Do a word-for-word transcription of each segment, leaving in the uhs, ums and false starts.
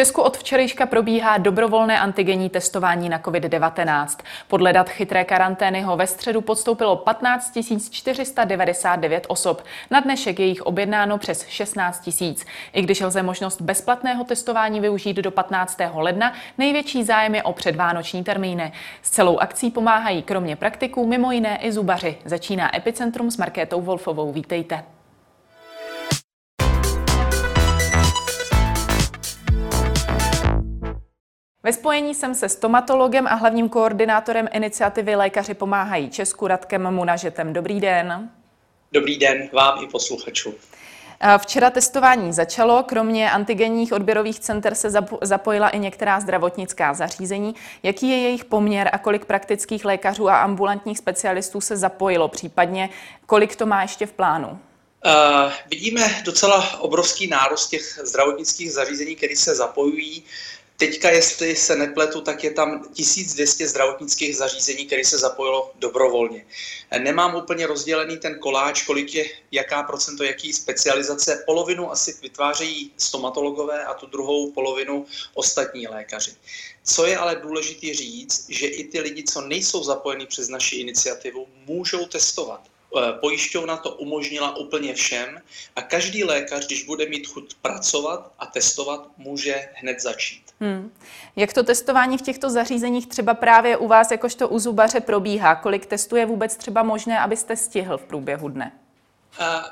Česku od včerejška probíhá dobrovolné antigenní testování na covid devatenáct. Podle dat chytré karantény ho ve středu podstoupilo patnáct tisíc čtyři sta devadesát devět osob. Na dnešek je jich objednáno přes šestnáct tisíc. I když lze možnost bezplatného testování využít do patnáctého ledna, největší zájem je o předvánoční termíny. S celou akcí pomáhají kromě praktiků mimo jiné i zubaři. Začíná Epicentrum s Markétou Wolfovou. Vítejte. Ve spojení jsem se stomatologem a hlavním koordinátorem iniciativy Lékaři pomáhají Česku Radkem Mužetem. Dobrý den. Dobrý den vám i posluchačům. Včera testování začalo, kromě antigenních odběrových center se zapojila i některá zdravotnická zařízení. Jaký je jejich poměr a kolik praktických lékařů a ambulantních specialistů se zapojilo, případně kolik to má ještě v plánu? Uh, vidíme docela obrovský nárůst těch zdravotnických zařízení, které se zapojují. Teďka, jestli se nepletu, tak je tam tisíc dvě stě zdravotnických zařízení, které se zapojilo dobrovolně. Nemám úplně rozdělený ten koláč, kolik je, jaká procento, jaký specializace. Polovinu asi vytvářejí stomatologové a tu druhou polovinu ostatní lékaři. Co je ale důležité říct, že i ty lidi, co nejsou zapojeni přes naši iniciativu, můžou testovat. Pojišťovna to umožnila úplně všem a každý lékař, když bude mít chuť pracovat a testovat, může hned začít. Hmm. Jak to testování v těchto zařízeních třeba právě u vás, jakožto u zubaře, probíhá? Kolik testů je vůbec třeba možné, abyste stihl v průběhu dne?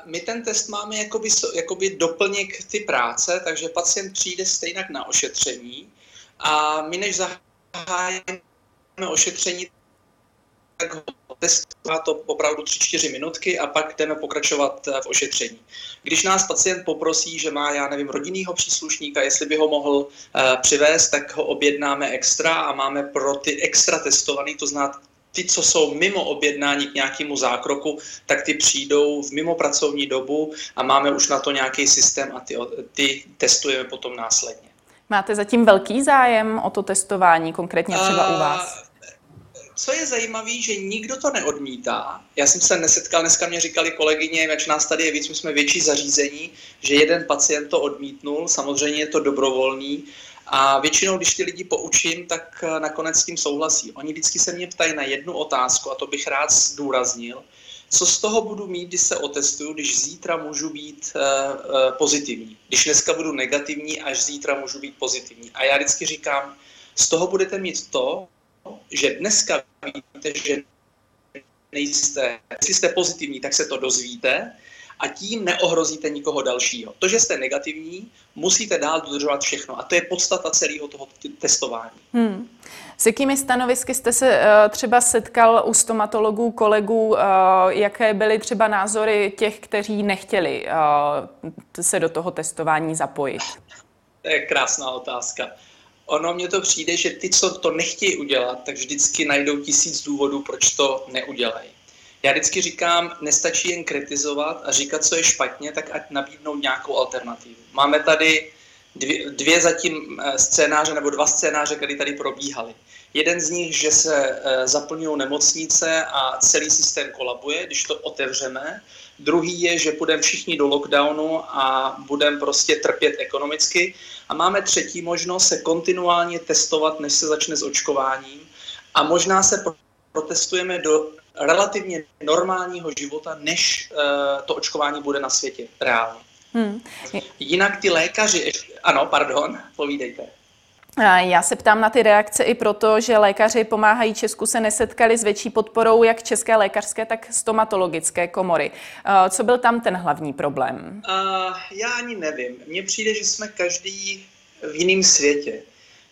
My ten test máme jakoby, jakoby doplněk ty práce, takže pacient přijde stejně na ošetření a my než zahájíme ošetření, tak ho testová to opravdu tři čtyři minutky a pak jdeme pokračovat v ošetření. Když nás pacient poprosí, že má, já nevím, rodinnýho příslušníka, jestli by ho mohl uh, přivést, tak ho objednáme extra a máme pro ty extra testovaný, to znamená ty, co jsou mimo objednání k nějakému zákroku, tak ty přijdou v mimo pracovní dobu a máme už na to nějaký systém a ty, ty testujeme potom následně. Máte zatím velký zájem o to testování, konkrétně třeba u vás? Uh, Co je zajímavé, že nikdo to neodmítá. Já jsem se nesetkal, dneska mě říkali kolegyně, jak nás tady je víc, my jsme větší zařízení, že jeden pacient to odmítnul, samozřejmě je to dobrovolný a většinou, když ty lidi poučím, tak nakonec s tím souhlasí. Oni vždycky se mě ptají na jednu otázku a to bych rád zdůraznil. Co z toho budu mít, když se otestuju, když zítra můžu být uh, pozitivní? Když dneska budu negativní, až zítra můžu být pozitivní. A já vždycky říkám, z toho budete mít to, že dneska víte, že nejste, jestli jste pozitivní, tak se to dozvíte a tím neohrozíte nikoho dalšího. To, že jste negativní, musíte dál dodržovat všechno a to je podstata celého toho testování. Hmm. S jakými stanovisky jste se uh, třeba setkal u stomatologů, kolegů, uh, jaké byly třeba názory těch, kteří nechtěli uh, se do toho testování zapojit? To je krásná otázka. Ono mně to přijde, že ty, co to nechtějí udělat, tak vždycky najdou tisíc důvodů, proč to neudělají. Já vždycky říkám, nestačí jen kritizovat a říkat, co je špatně, tak ať nabídnou nějakou alternativu. Máme tady dvě, dvě zatím scénáře, nebo dva scénáře, které tady probíhaly. Jeden z nich, že se zaplňují nemocnice a celý systém kolabuje, když to otevřeme. Druhý je, že budeme všichni do lockdownu a budeme prostě trpět ekonomicky. A máme třetí možnost se kontinuálně testovat, než se začne s očkováním. A možná se protestujeme do relativně normálního života, než to očkování bude na světě reálně. Hmm. Jinak ty lékaři... Ano, pardon, povídejte. Já se ptám na ty reakce i proto, že Lékaři pomáhají Česku se nesetkali s větší podporou jak české lékařské, tak stomatologické komory. Co byl tam ten hlavní problém? Uh, já ani nevím. Mně přijde, že jsme každý v jiném světě.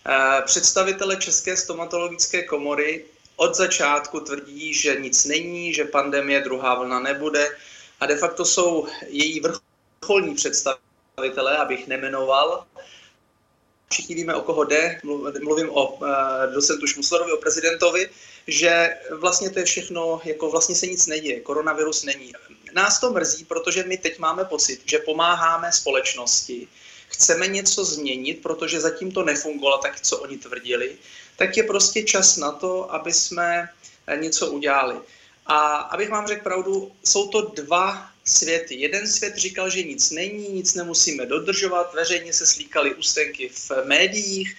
Uh, představitele České stomatologické komory od začátku tvrdí, že nic není, že pandemie druhá vlna nebude a de facto jsou její vrcholní představitelé, abych nejmenoval. Všichni víme, o koho jde, mluvím o docentu Šmuslerovi, o prezidentovi, že vlastně to je všechno, jako vlastně se nic neděje, koronavirus není. Nás to mrzí, protože my teď máme pocit, že pomáháme společnosti, chceme něco změnit, protože zatím to nefungovalo tak, co oni tvrdili, tak je prostě čas na to, aby jsme něco udělali. A abych vám řekl pravdu, jsou to dva světy. Jeden svět říkal, že nic není, nic nemusíme dodržovat, veřejně se slíkaly ústenky v médiích,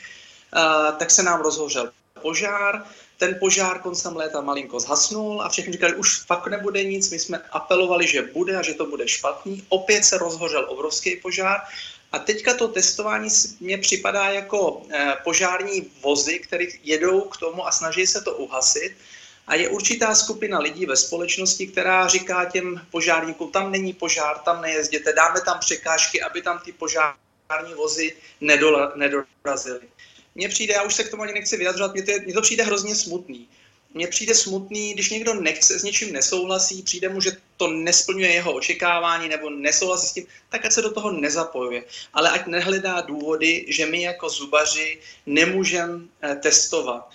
tak se nám rozhořel požár. Ten požár koncem léta malinko zhasnul a všichni říkali, už fakt nebude nic, my jsme apelovali, že bude a že to bude špatný. Opět se rozhořel obrovský požár a teďka to testování mně připadá jako požární vozy, které jedou k tomu a snaží se to uhasit. A je určitá skupina lidí ve společnosti, která říká těm požárníkům, tam není požár, tam nejezděte, dáme tam překážky, aby tam ty požární vozy nedola, nedorazily. Mně přijde, já už se k tomu ani nechci vyjadřovat, mně to, je, mně to přijde hrozně smutný. Mně přijde smutný, když někdo nechce, s něčím nesouhlasí, přijde mu, že to nesplňuje jeho očekávání nebo nesouhlasí s tím, tak ať se do toho nezapojuje. Ale ať nehledá důvody, že my jako zubaři nemůžeme testovat.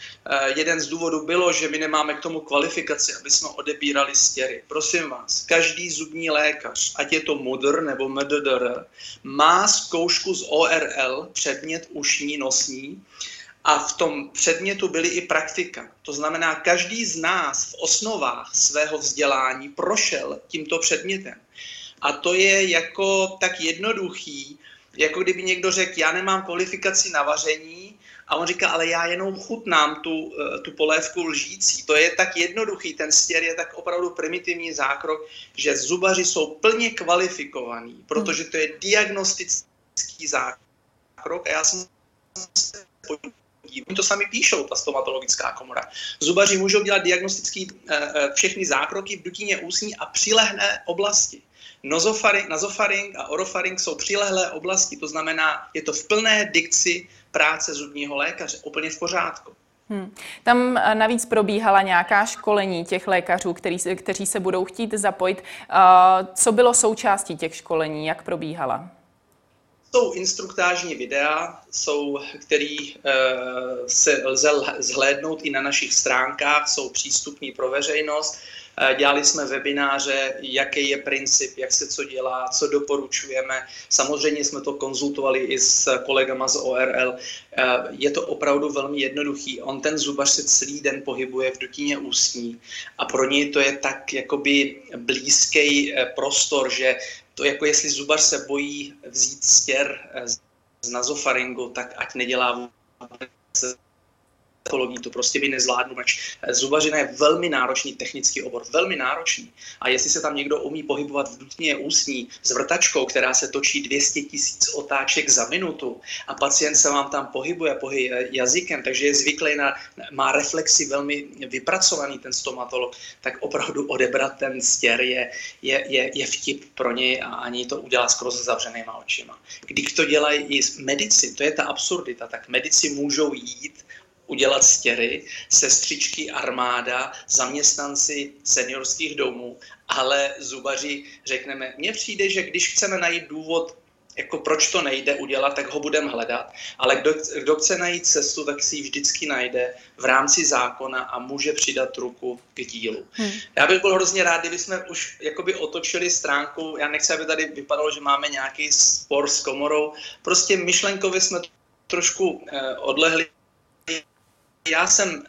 Jeden z důvodů bylo, že my nemáme k tomu kvalifikaci, aby jsme odebírali stěry. Prosím vás, každý zubní lékař, ať je to M U D R nebo M D D R, má zkoušku z O R L, předmět ušní, nosní, a v tom předmětu byly i praktika. To znamená, každý z nás v osnovách svého vzdělání prošel tímto předmětem. A to je jako tak jednoduchý, jako kdyby někdo řekl, já nemám kvalifikaci na vaření, a on říká, ale já jenom chutnám tu, tu polévku lžící. To je tak jednoduchý, ten stěr je tak opravdu primitivní zákrok, že zubaři jsou plně kvalifikovaní, protože to je diagnostický zákrok a já jsem se podíval. Oni to sami píšou, ta stomatologická komora. Zubaři můžou dělat diagnostický všechny zákroky v dutině ústní a přilehlé oblasti. Nazofaring a orofaring jsou přilehlé oblasti, to znamená, je to v plné dikci práce zubního lékaře, úplně v pořádku. Hmm. Tam navíc probíhala nějaká školení těch lékařů, který, kteří se budou chtít zapojit. Co bylo součástí těch školení, jak probíhala? Jsou instruktážní videa, jsou, který e, se lze zhlédnout i na našich stránkách, jsou přístupní pro veřejnost. E, dělali jsme webináře, jaký je princip, jak se co dělá, co doporučujeme. Samozřejmě jsme to konzultovali i s kolegama z O R L. E, je to opravdu velmi jednoduchý. On ten zubař se celý den pohybuje v dutině ústní a pro něj to je tak jakoby blízký prostor, že to jako jestli zubař se bojí vzít stěr z nazofaringu, tak ať nedělá vůbec patologii, to prostě by nezvládnu. Zubařina je velmi náročný technický obor, velmi náročný. A jestli se tam někdo umí pohybovat v dutině ústní s vrtačkou, která se točí dvě stě tisíc otáček za minutu a pacient se vám tam pohybuje, pohybuje jazykem, takže je zvyklý, na, má reflexy velmi vypracovaný ten stomatolog, tak opravdu odebrat ten stěr je, je, je, je vtip pro něj a ani to udělá skoro se zavřenýma očima. Když to dělají i medici, to je ta absurdita, tak medici můžou jít udělat stěry, sestřičky, armáda, zaměstnanci seniorských domů, ale zubaři řekneme, mně přijde, že když chceme najít důvod, jako proč to nejde udělat, tak ho budeme hledat, ale kdo, kdo chce najít cestu, tak si ji vždycky najde v rámci zákona a může přidat ruku k dílu. Hmm. Já bych byl hrozně rád, kdybychom už jakoby otočili stránku, já nechci, aby tady vypadalo, že máme nějaký spor s komorou, prostě myšlenkově jsme trošku eh, odlehli. Já jsem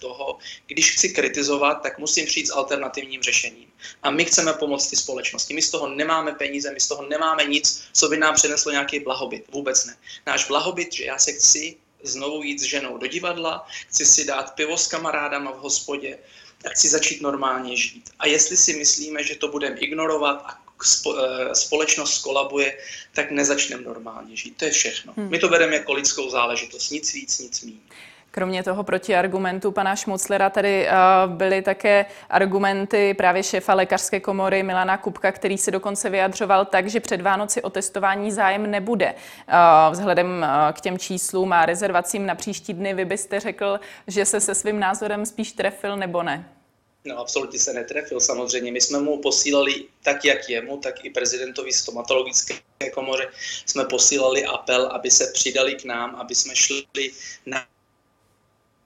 toho, když chci kritizovat, tak musím přijít s alternativním řešením. A my chceme pomoct ty společnosti. My z toho nemáme peníze, my z toho nemáme nic, co by nám přineslo nějaký blahobyt. Vůbec ne. Náš blahobyt, že já se chci znovu jít s ženou do divadla, chci si dát pivo s kamarádama v hospodě a chci začít normálně žít. A jestli si myslíme, že to budeme ignorovat a společnost kolabuje, tak nezačneme normálně žít. To je všechno. My to vedeme jako lidskou záležitost. Nic víc, nic míň. Kromě toho protiargumentu pana Šmuclera tady uh, byly také argumenty právě šéfa lékařské komory Milana Kubka, který se dokonce vyjadřoval tak, že před Vánoci o testování zájem nebude. Uh, vzhledem uh, k těm číslům a rezervacím na příští dny, vy byste řekl, že se se svým názorem spíš trefil nebo ne? No, absolutně se netrefil samozřejmě. My jsme mu posílali tak, jak jemu, tak i prezidentovi stomatologické komoře jsme posílali apel, aby se přidali k nám, aby jsme šli na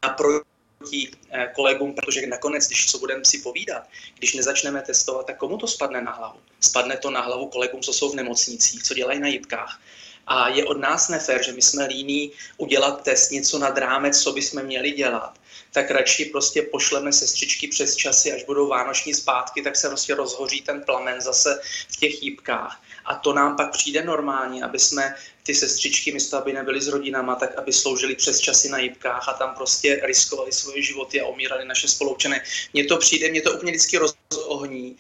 naproti kolegům, protože nakonec, když co budeme si povídat, když nezačneme testovat, tak komu to spadne na hlavu? Spadne to na hlavu kolegům, co jsou v nemocnicích, co dělají na jipkách, a je od nás nefér, že my jsme líní udělat test, něco nad rámec, co bychom měli dělat. Tak radši prostě pošleme sestřičky přes časy, až budou vánoční zpátky, tak se prostě rozhoří ten plamen zase v těch jípkách. A to nám pak přijde normální, aby jsme ty sestřičky, místo aby nebyly s rodinama, tak aby sloužili přes časy na jípkách a tam prostě riskovali svoje životy a umírali naše spoluobčané. Mně to přijde, mně to úplně vždycky rozohní.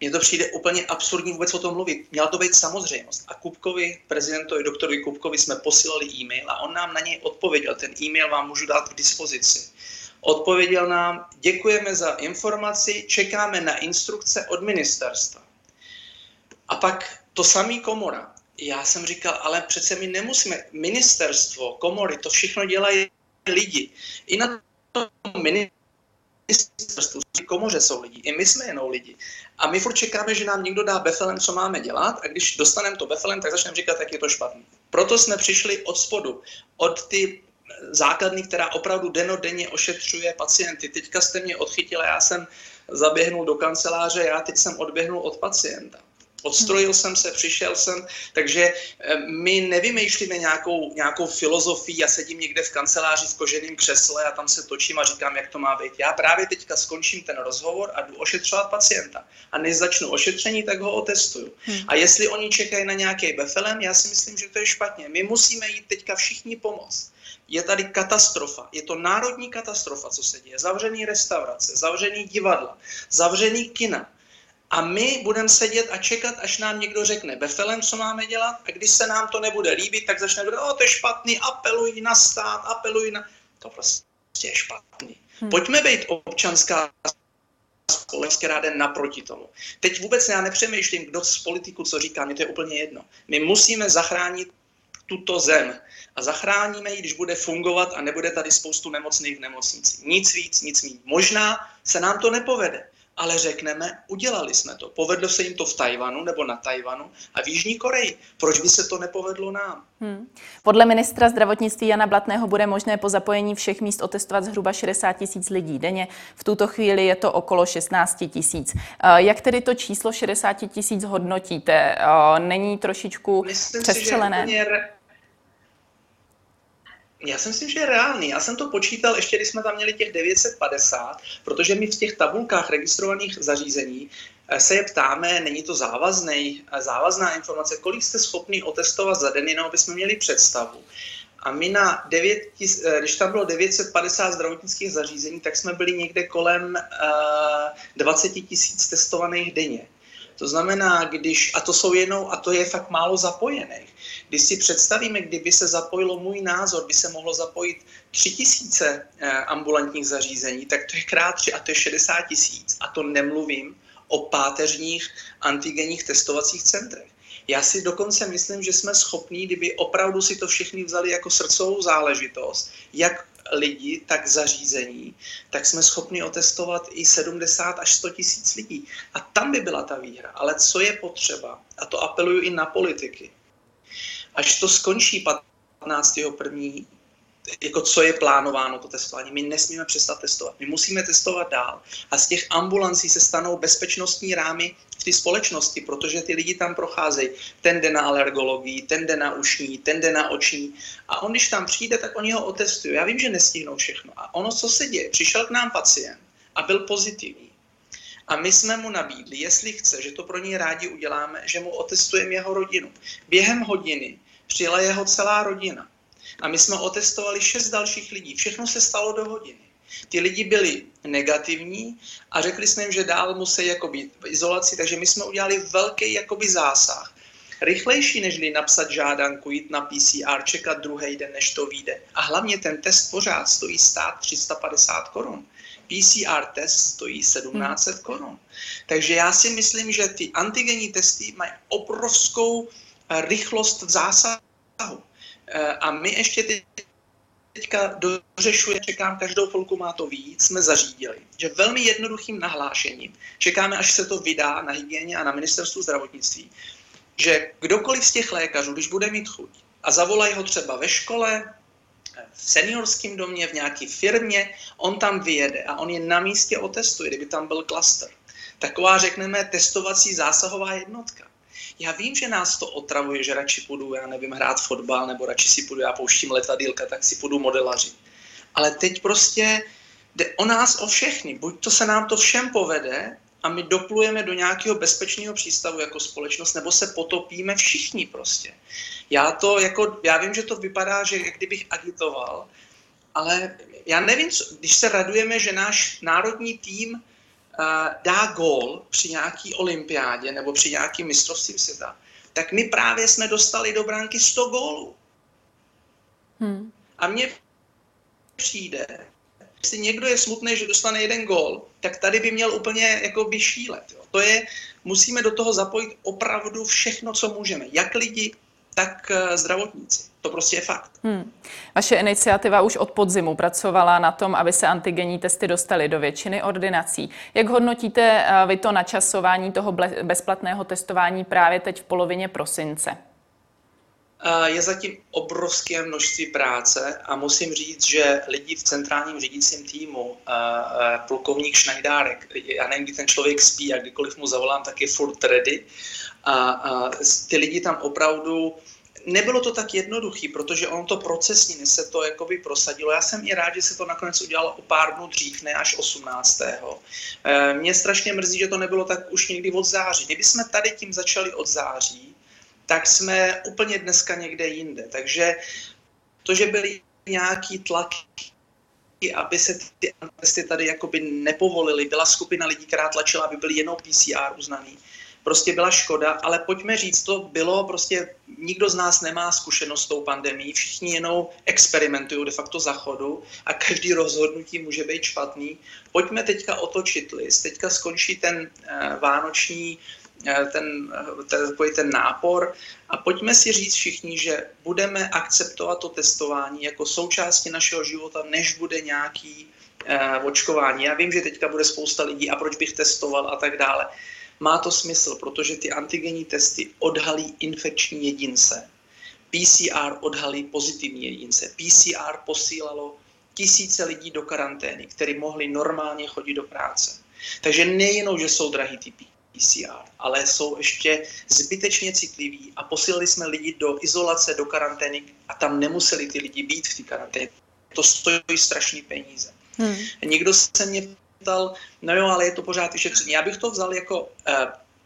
Mně to přijde úplně absurdní vůbec o tom mluvit. Měla to být samozřejmost. A Kubkovi, prezidentovi, doktorovi Kubkovi jsme posílali e-mail a on nám na něj odpověděl. Ten e-mail vám můžu dát k dispozici. Odpověděl nám, děkujeme za informaci, čekáme na instrukce od ministerstva. A pak to samý komora. Já jsem říkal, ale přece my nemusíme, ministerstvo, komory, to všechno dělají lidi. I na tom ministerstvu, komoře jsou lidi, i my jsme jenom lidi. A my furt čekáme, že nám někdo dá befelem, co máme dělat, a když dostaneme to befelem, tak začneme říkat, jak je to špatný. Proto jsme přišli od spodu, od ty základny, která opravdu dennodenně ošetřuje pacienty. Teďka jste mě odchytila, já jsem zaběhnul do kanceláře, já teď jsem odběhnul od pacienta. Odstrojil jsem se, přišel jsem, takže my nevymýšlíme nějakou, nějakou filozofii, já sedím někde v kanceláři v koženém křesle a tam se točím a říkám, jak to má být. Já právě teďka skončím ten rozhovor a jdu ošetřovat pacienta. A než začnu ošetření, tak ho otestuju. Hmm. A jestli oni čekají na nějaký befelem, já si myslím, že to je špatně. My musíme jít teďka všichni pomoct. Je tady katastrofa, je to národní katastrofa, co se děje. Zavřený restaurace, zavřený divadla, zavřený kina. A my budeme sedět a čekat, až nám někdo řekne befelem, co máme dělat, a když se nám to nebude líbit, tak začne říkat, o, to je špatný, apelují na stát, apelují na... To prostě je špatný. Hmm. Pojďme být občanská společnost, která jde naproti tomu. Teď vůbec já nepřemýšlím, kdo z politiků co říká, mně to je úplně jedno. My musíme zachránit tuto zem a zachráníme ji, když bude fungovat a nebude tady spoustu nemocných v nemocnici. Nic víc, nic míň. Možná se nám to nepovede. Ale řekneme, udělali jsme to. Povedlo se jim to v Tajvanu nebo na Tajvanu a v Jižní Koreji. Proč by se to nepovedlo nám? Hmm. Podle ministra zdravotnictví Jana Blatného bude možné po zapojení všech míst otestovat zhruba šedesát tisíc lidí denně. V tuto chvíli je to okolo šestnáct tisíc. Jak tedy to číslo šedesát tisíc hodnotíte? Není trošičku Myslím přestřelené? Si, že... Já si myslím, že je reálný. Já jsem to počítal ještě, když jsme tam měli těch devět set padesát, protože my v těch tabulkách registrovaných zařízení se je ptáme, není to závazný, závazná informace, kolik jste schopni otestovat za den, jenom abychom měli představu. A my na devět, když tam bylo devět set padesát zdravotnických zařízení, tak jsme byli někde kolem dvacet tisíc testovaných denně. To znamená, když, a to jsou jenom, a to je fakt málo zapojených. Když si představíme, kdyby se zapojilo můj názor, by se mohlo zapojit tři tisíce ambulantních zařízení, tak to je krát tři a to je šedesát tisíc. A to nemluvím o páteřních antigenních testovacích centrech. Já si dokonce myslím, že jsme schopní, kdyby opravdu si to všichni vzali jako srdcovou záležitost, jak lidi, tak zařízení, tak jsme schopni otestovat i sedmdesát až sto tisíc lidí. A tam by byla ta výhra. Ale co je potřeba, a to apeluju i na politiky, až to skončí patnáctého prvního, jako co je plánováno to testování, my nesmíme přestat testovat. My musíme testovat dál. A z těch ambulancí se stanou bezpečnostní rámy v té společnosti, protože ty lidi tam procházejí. Ten jde na alergologii, ten jde na ušní, ten jde na oční. A on, když tam přijde, tak oni ho otestují. Já vím, že nestihnou všechno. A ono, co se děje? Přišel k nám pacient a byl pozitivní. A my jsme mu nabídli, jestli chce, že to pro něj rádi uděláme, že mu otestujeme jeho rodinu. Během hodiny přijela jeho celá rodina. A my jsme otestovali šest dalších lidí. Všechno se stalo do hodiny. Ty lidi byli negativní a řekli jsme jim, že dál musí jakoby v izolaci, takže my jsme udělali velký jakoby zásah. Rychlejší, než napsat žádanku, jít na P C R, čekat druhý den, než to vyjde. A hlavně ten test pořád stojí stát tři sta padesát korun. P C R test stojí sedmnáct set korun. Takže já si myslím, že ty antigenní testy mají obrovskou rychlost v zásahu. A my ještě teď teďka dořešuje, čekám, každou chvilku má to víc, jsme zařídili, že velmi jednoduchým nahlášením, čekáme, až se to vydá na hygieně a na ministerstvu zdravotnictví, že kdokoliv z těch lékařů, když bude mít chuť a zavolají ho třeba ve škole, v seniorském domě, v nějaké firmě, on tam vyjede a on je na místě otestuje, kdyby tam byl klaster. Taková, řekneme, testovací zásahová jednotka. Já vím, že nás to otravuje, že radši půjdu, já nevím, hrát fotbal, nebo radši si půjdu, já pouštím letadýlka, tak si půjdu modelaři. Ale teď prostě jde o nás, o všechny. Buď to se nám to všem povede a my doplujeme do nějakého bezpečného přístavu jako společnost, nebo se potopíme všichni prostě. Já to jako, já vím, že to vypadá, že jak kdybych agitoval, ale já nevím, co, když se radujeme, že náš národní tým uh, dá gól při nějaký olympiádě nebo při nějakým mistrovství světa, tak my právě jsme dostali do bránky sto gólů. Hmm. A mně přijde, jestli někdo je smutný, že dostane jeden gól, tak tady by měl úplně jako by šílet. Jo. To je, musíme do toho zapojit opravdu všechno, co můžeme. Jak lidi, tak zdravotníci. To prostě je fakt. Hmm. Vaše iniciativa už od podzimu pracovala na tom, aby se antigenní testy dostaly do většiny ordinací. Jak hodnotíte vy to načasování toho bezplatného testování právě teď v polovině prosince? Je zatím obrovské množství práce a musím říct, že lidi v centrálním řídícím týmu, plukovník Šnajdárek, já nevím, kdy ten člověk spí a kdykoliv mu zavolám, tak je furt ready. A, a ty lidi tam opravdu, nebylo to tak jednoduché, protože ono to procesně se to jakoby prosadilo. Já jsem i rád, že se to nakonec udělalo o pár dnů dřív, ne až osmnáctého E, mě strašně mrzí, že to nebylo tak už někdy od září. Kdyby jsme tady tím začali od září, tak jsme úplně dneska někde jinde. Takže to, že byly nějaký tlaky, aby se ty testy tady jakoby nepovolily, byla skupina lidí, která tlačila, aby byly jenom P C R uznaný. Prostě byla škoda, ale pojďme říct, to bylo prostě, nikdo z nás nemá zkušenost s tou pandemií, všichni jenom experimentují de facto za chodu a každý rozhodnutí může být špatný. Pojďme teďka otočit list, teďka skončí ten uh, vánoční, uh, ten, uh, ten, ten nápor a pojďme si říct všichni, že budeme akceptovat to testování jako součástí našeho života, než bude nějaký uh, očkování. Já vím, že teďka bude spousta lidí a proč bych testoval a tak dále. Má to smysl, protože ty antigenní testy odhalí infekční jedince. P C R odhalí pozitivní jedince. P C R posílalo tisíce lidí do karantény, kteří mohli normálně chodit do práce. Takže nejenom, že jsou drahý ty P C R, ale jsou ještě zbytečně citliví a posílali jsme lidi do izolace, do karantény a tam nemuseli ty lidi být v té karanténě. To stojí strašný peníze. Hmm. Někdo se mě ptal, no jo, ale je to pořád vyšetření. Já bych to vzal jako eh,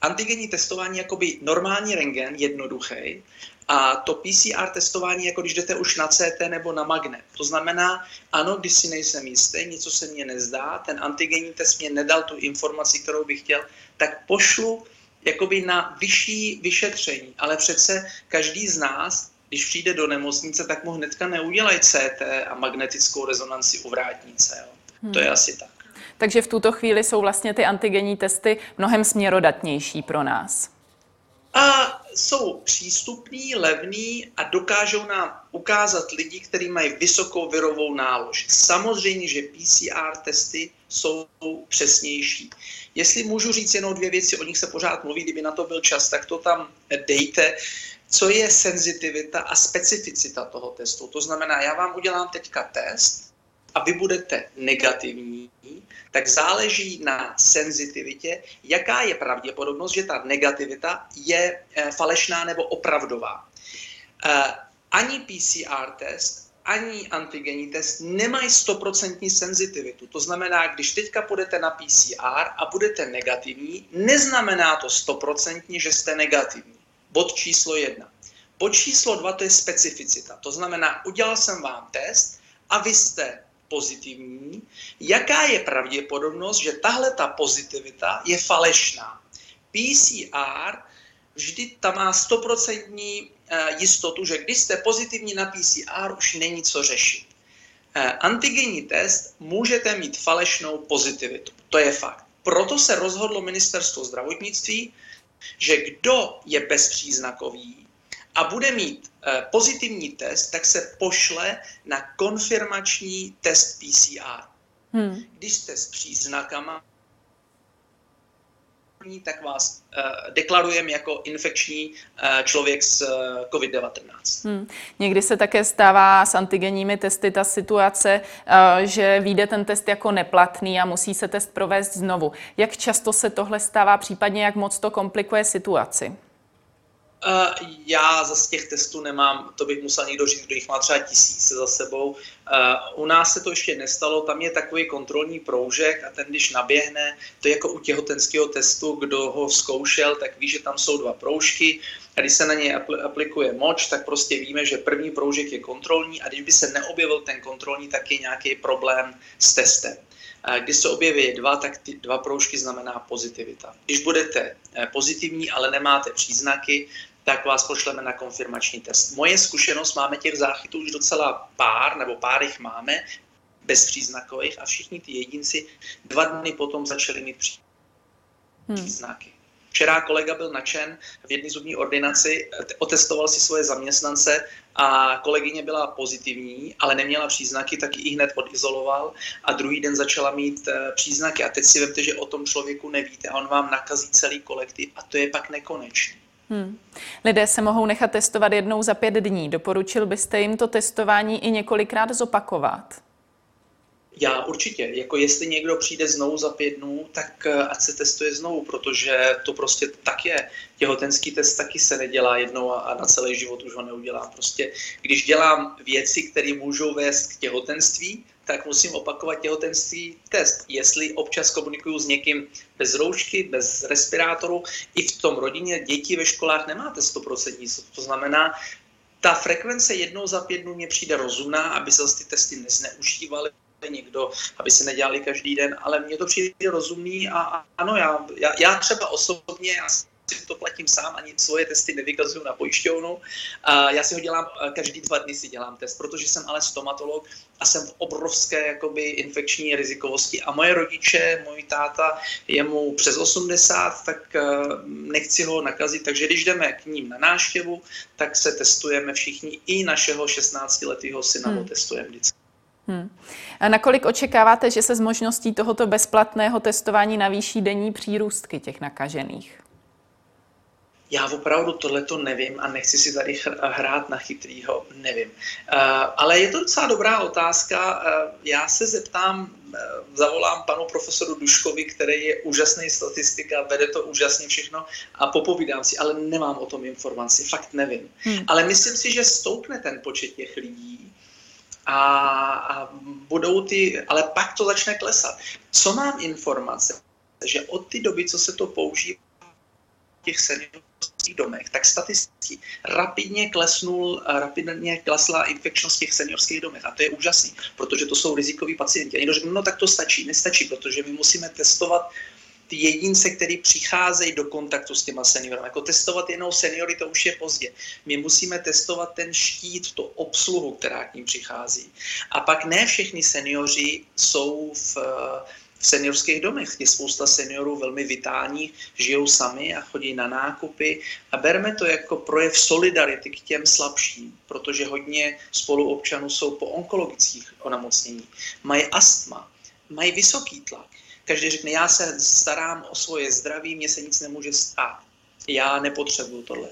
antigenní testování, jakoby normální rentgen, jednoduchý, a to P C R testování, jako když jdete už na C T nebo na magnet. To znamená, ano, když si nejsem jistý, něco se mně nezdá, ten antigenní test mě nedal tu informaci, kterou bych chtěl, tak pošlu jakoby na vyšší vyšetření. Ale přece každý z nás, když přijde do nemocnice, tak mu hnedka neudělají C T a magnetickou rezonanci u vrátnice. Hmm. To je asi tak. Takže v tuto chvíli jsou vlastně ty antigenní testy mnohem směrodatnější pro nás. A jsou přístupní, levní a dokážou nám ukázat lidi, kteří mají vysokou virovou nálož. Samozřejmě, že P C R testy jsou přesnější. Jestli můžu říct jenom dvě věci, o nich se pořád mluví, kdyby na to byl čas, tak to tam dejte. Co je senzitivita a specificita toho testu? To znamená, já vám udělám teďka test, a vy budete negativní, tak záleží na senzitivitě, jaká je pravděpodobnost, že ta negativita je falešná nebo opravdová. Ani P C R test, ani antigenní test nemají stoprocentní senzitivitu. To znamená, když teďka půjdete na P C R a budete negativní, neznamená to stoprocentně, že jste negativní. Bod číslo jedna. Bod číslo dva, to je specificita. To znamená, udělal jsem vám test a vy jste pozitivní, jaká je pravděpodobnost, že tahle ta pozitivita je falešná. P C R vždy tam má stoprocentní jistotu, že když jste pozitivní na P C R, už není co řešit. Antigenní test můžete mít falešnou pozitivitu. To je fakt. Proto se rozhodlo ministerstvo zdravotnictví, že kdo je bezpříznakový a bude mít pozitivní test, tak se pošle na konfirmační test P C R. Hmm. Když jste s příznakama, tak vás uh, deklarujeme jako infekční uh, člověk s uh, COVID devatenáct. Hmm. Někdy se také stává s antigenními testy ta situace, uh, že vyjde ten test jako neplatný a musí se test provést znovu. Jak často se tohle stává, případně jak moc to komplikuje situaci? Uh, já zase těch testů nemám, to bych musel někdo říct, kdo jich má třeba tisíce za sebou. Uh, u nás se to ještě nestalo, tam je takový kontrolní proužek a ten, když naběhne, to je jako u těhotenského testu, kdo ho zkoušel, tak ví, že tam jsou dva proužky. A když se na něj aplikuje moč, tak prostě víme, že první proužek je kontrolní a když by se neobjevil ten kontrolní, tak je nějaký problém s testem. Když se objeví dva, tak ty dva proužky znamená pozitivita. Když budete pozitivní, ale nemáte příznaky, tak vás pošleme na konfirmační test. Moje zkušenost, máme těch záchytů už docela pár, nebo pár jich máme, bezpříznakových, a všichni ty jedinci dva dny potom začali mít příznaky. Hmm. Včera kolega byl nadšen v jedné zubní ordinaci, otestoval si svoje zaměstnance a kolegyně byla pozitivní, ale neměla příznaky, tak ji hned odizoloval a druhý den začala mít příznaky. A teď si vemte, že o tom člověku nevíte a on vám nakazí celý kolektiv a to je pak nekonečný. Hmm. Lidé se mohou nechat testovat jednou za pět dní. Doporučil byste jim to testování i několikrát zopakovat? Já určitě, jako jestli někdo přijde znovu za pět dnů, tak ať se testuje znovu, protože to prostě tak je. Těhotenský test taky se nedělá jednou a na celý život už ho neudělám. Prostě když dělám věci, které můžou vést k těhotenství, tak musím opakovat těhotenský test. Jestli občas komunikuju s někým bez roušky, bez respirátoru, i v tom rodině děti ve školách nemáte sto procent. To znamená, ta frekvence jednou za pět dnů mě přijde rozumná, aby se ty testy nezneužívaly. Nikdo, aby si nedělali každý den, ale mně to přijde rozumný a, a ano, já, já, já třeba osobně, já si to platím sám, ani svoje testy nevykazuju na pojišťovnu, a já si ho dělám, každý dva dny si dělám test, protože jsem ale stomatolog a jsem v obrovské jakoby infekční rizikovosti a moje rodiče, můj táta, je mu přes osmdesát, tak nechci ho nakazit, takže když jdeme k ním na návštěvu, tak se testujeme všichni, i našeho šestnáctiletého syna hmm. ho testujeme vždycky. Hmm. A nakolik očekáváte, že se s možností tohoto bezplatného testování navýší denní přírůstky těch nakažených? Já opravdu tohleto nevím a nechci si tady hrát na chytrýho, nevím. Uh, ale je to docela dobrá otázka. Uh, já se zeptám, uh, zavolám panu profesoru Duškovi, který je úžasný statistika, vede to úžasně všechno a popovídám si, ale nemám o tom informaci, fakt nevím. Hmm. Ale myslím si, že stoupne ten počet těch lidí, A, a budou ty, ale pak to začne klesat. Co mám informace, že od té doby, co se to používá v těch seniorských domech, tak statisticky rapidně klesnul, rapidně klesla infekčnost v těch seniorských domech. A to je úžasný, protože to jsou rizikoví pacienti. A někdo řekne, no tak to stačí, nestačí, protože my musíme testovat ty jedince, který přicházejí do kontaktu s těma seniorem. Jako testovat jenom seniory, to už je pozdě. My musíme testovat ten štít, tu obsluhu, která k ním přichází. A pak ne všichni seniori jsou v, v seniorských domech. Je spousta seniorů velmi vitálních, žijou sami a chodí na nákupy. A berme to jako projev solidarity k těm slabším, protože hodně spoluobčanů jsou po onkologických onemocněních. Mají astma, mají vysoký tlak. Každý řekne, já se starám o svoje zdraví, mně se nic nemůže stát, já nepotřebuju tohle.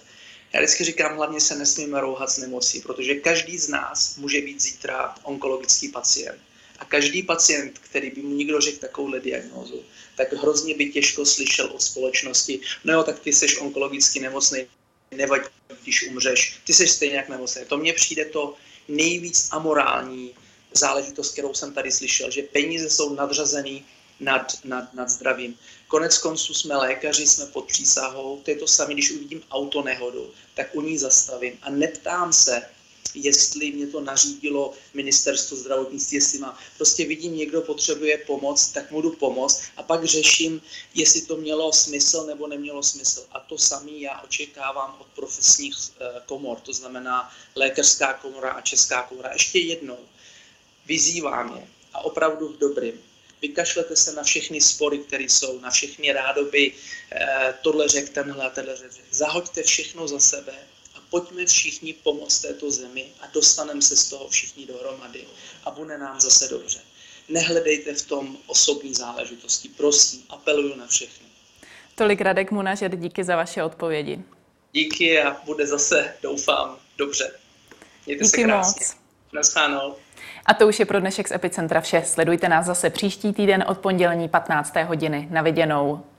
Já vždycky říkám, hlavně se nesmíme rouhat s nemocí, protože každý z nás může být zítra onkologický pacient. A každý pacient, který by mu nikdo řekl takovouhle diagnózu, tak hrozně by těžko slyšel od společnosti, no jo, tak ty jsi onkologicky nemocný, nevadí, když umřeš, ty jsi stejně jak nemocný. To mně přijde to nejvíc amorální záležitost, kterou jsem tady slyšel, že peníze jsou nadřazený Nad, nad, nad zdravím. Konec konců jsme lékaři, jsme pod přísahou, to je to samé, když uvidím autonehodu, tak u ní zastavím a neptám se, jestli mě to nařídilo ministerstvo zdravotnictví, jestli má. Prostě vidím, někdo potřebuje pomoc, tak mu jdu pomoct a pak řeším, jestli to mělo smysl nebo nemělo smysl. A to samé já očekávám od profesních komor, to znamená lékařská komora a česká komora. Ještě jednou vyzývám je a opravdu v dobrým. Vykašlete se na všechny spory, které jsou, na všechny rádoby, eh, tohle řek, tenhle a tenhle řek. Zahoďte všechno za sebe a pojďme všichni pomoct této zemi a dostaneme se z toho všichni dohromady a bude nám zase dobře. Nehledejte v tom osobní záležitosti, prosím, apeluju na všechny. Tolik Radek Mužet, díky za vaše odpovědi. Díky a bude zase, doufám, dobře. Mějte díky se krásně. Moc. Naschánou. A to už je pro dnešek z Epicentra vše. Sledujte nás zase příští týden od pondělí patnácté hodiny. Na viděnou.